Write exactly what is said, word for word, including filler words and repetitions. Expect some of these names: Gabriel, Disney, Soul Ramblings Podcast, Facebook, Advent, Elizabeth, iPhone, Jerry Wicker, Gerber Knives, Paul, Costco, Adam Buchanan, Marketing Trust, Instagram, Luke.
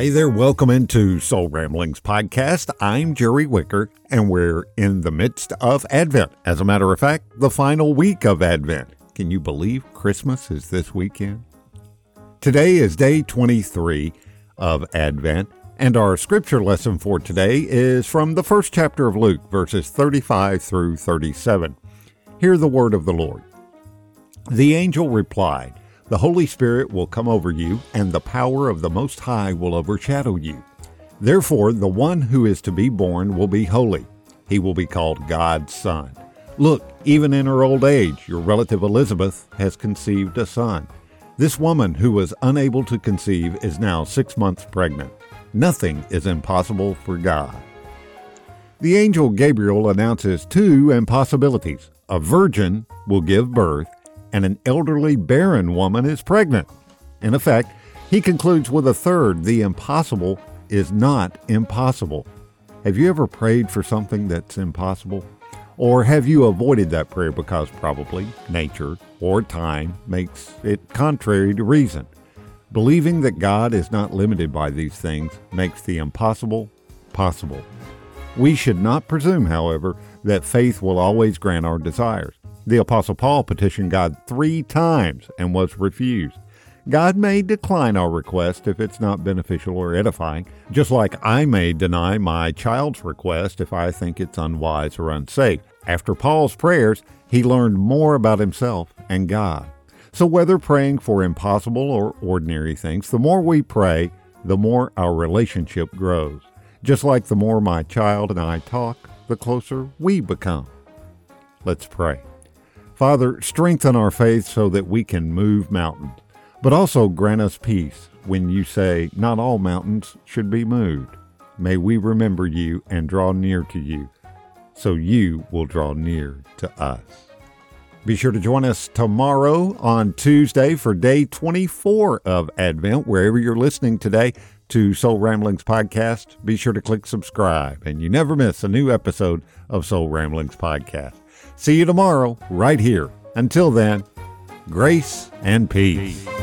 Hey there, welcome into Soul Ramblings Podcast. I'm Jerry Wicker, and we're in the midst of Advent. As a matter of fact, the final week of Advent. Can you believe Christmas is this weekend? Today is day twenty-three of Advent, and our scripture lesson for today is from the first chapter of Luke, verses thirty-five through thirty-seven. Hear the word of the Lord. The angel replied, "The Holy Spirit will come over you, and the power of the Most High will overshadow you. Therefore, the one who is to be born will be holy. He will be called God's Son. Look, even in her old age, your relative Elizabeth has conceived a son. This woman who was unable to conceive is now six months pregnant. Nothing is impossible for God." The angel Gabriel announces two impossibilities. A virgin will give birth, and an elderly barren woman is pregnant. In effect, he concludes with a third, the impossible is not impossible. Have you ever prayed for something that's impossible? Or have you avoided that prayer because probably nature or time makes it contrary to reason? Believing that God is not limited by these things makes the impossible possible. We should not presume, however, that faith will always grant our desires. The Apostle Paul petitioned God three times and was refused. God may decline our request if it's not beneficial or edifying, just like I may deny my child's request if I think it's unwise or unsafe. After Paul's prayers, he learned more about himself and God. So whether praying for impossible or ordinary things, the more we pray, the more our relationship grows. Just like the more my child and I talk, the closer we become. Let's pray. Father, strengthen our faith so that we can move mountains, but also grant us peace when you say not all mountains should be moved. May we remember you and draw near to you, so you will draw near to us. Be sure to join us tomorrow on Tuesday for day twenty-four of Advent. Wherever you're listening today to Soul Ramblings Podcast, be sure to click subscribe, and you never miss a new episode of Soul Ramblings Podcast. See you tomorrow, right here. Until then, grace and peace. peace.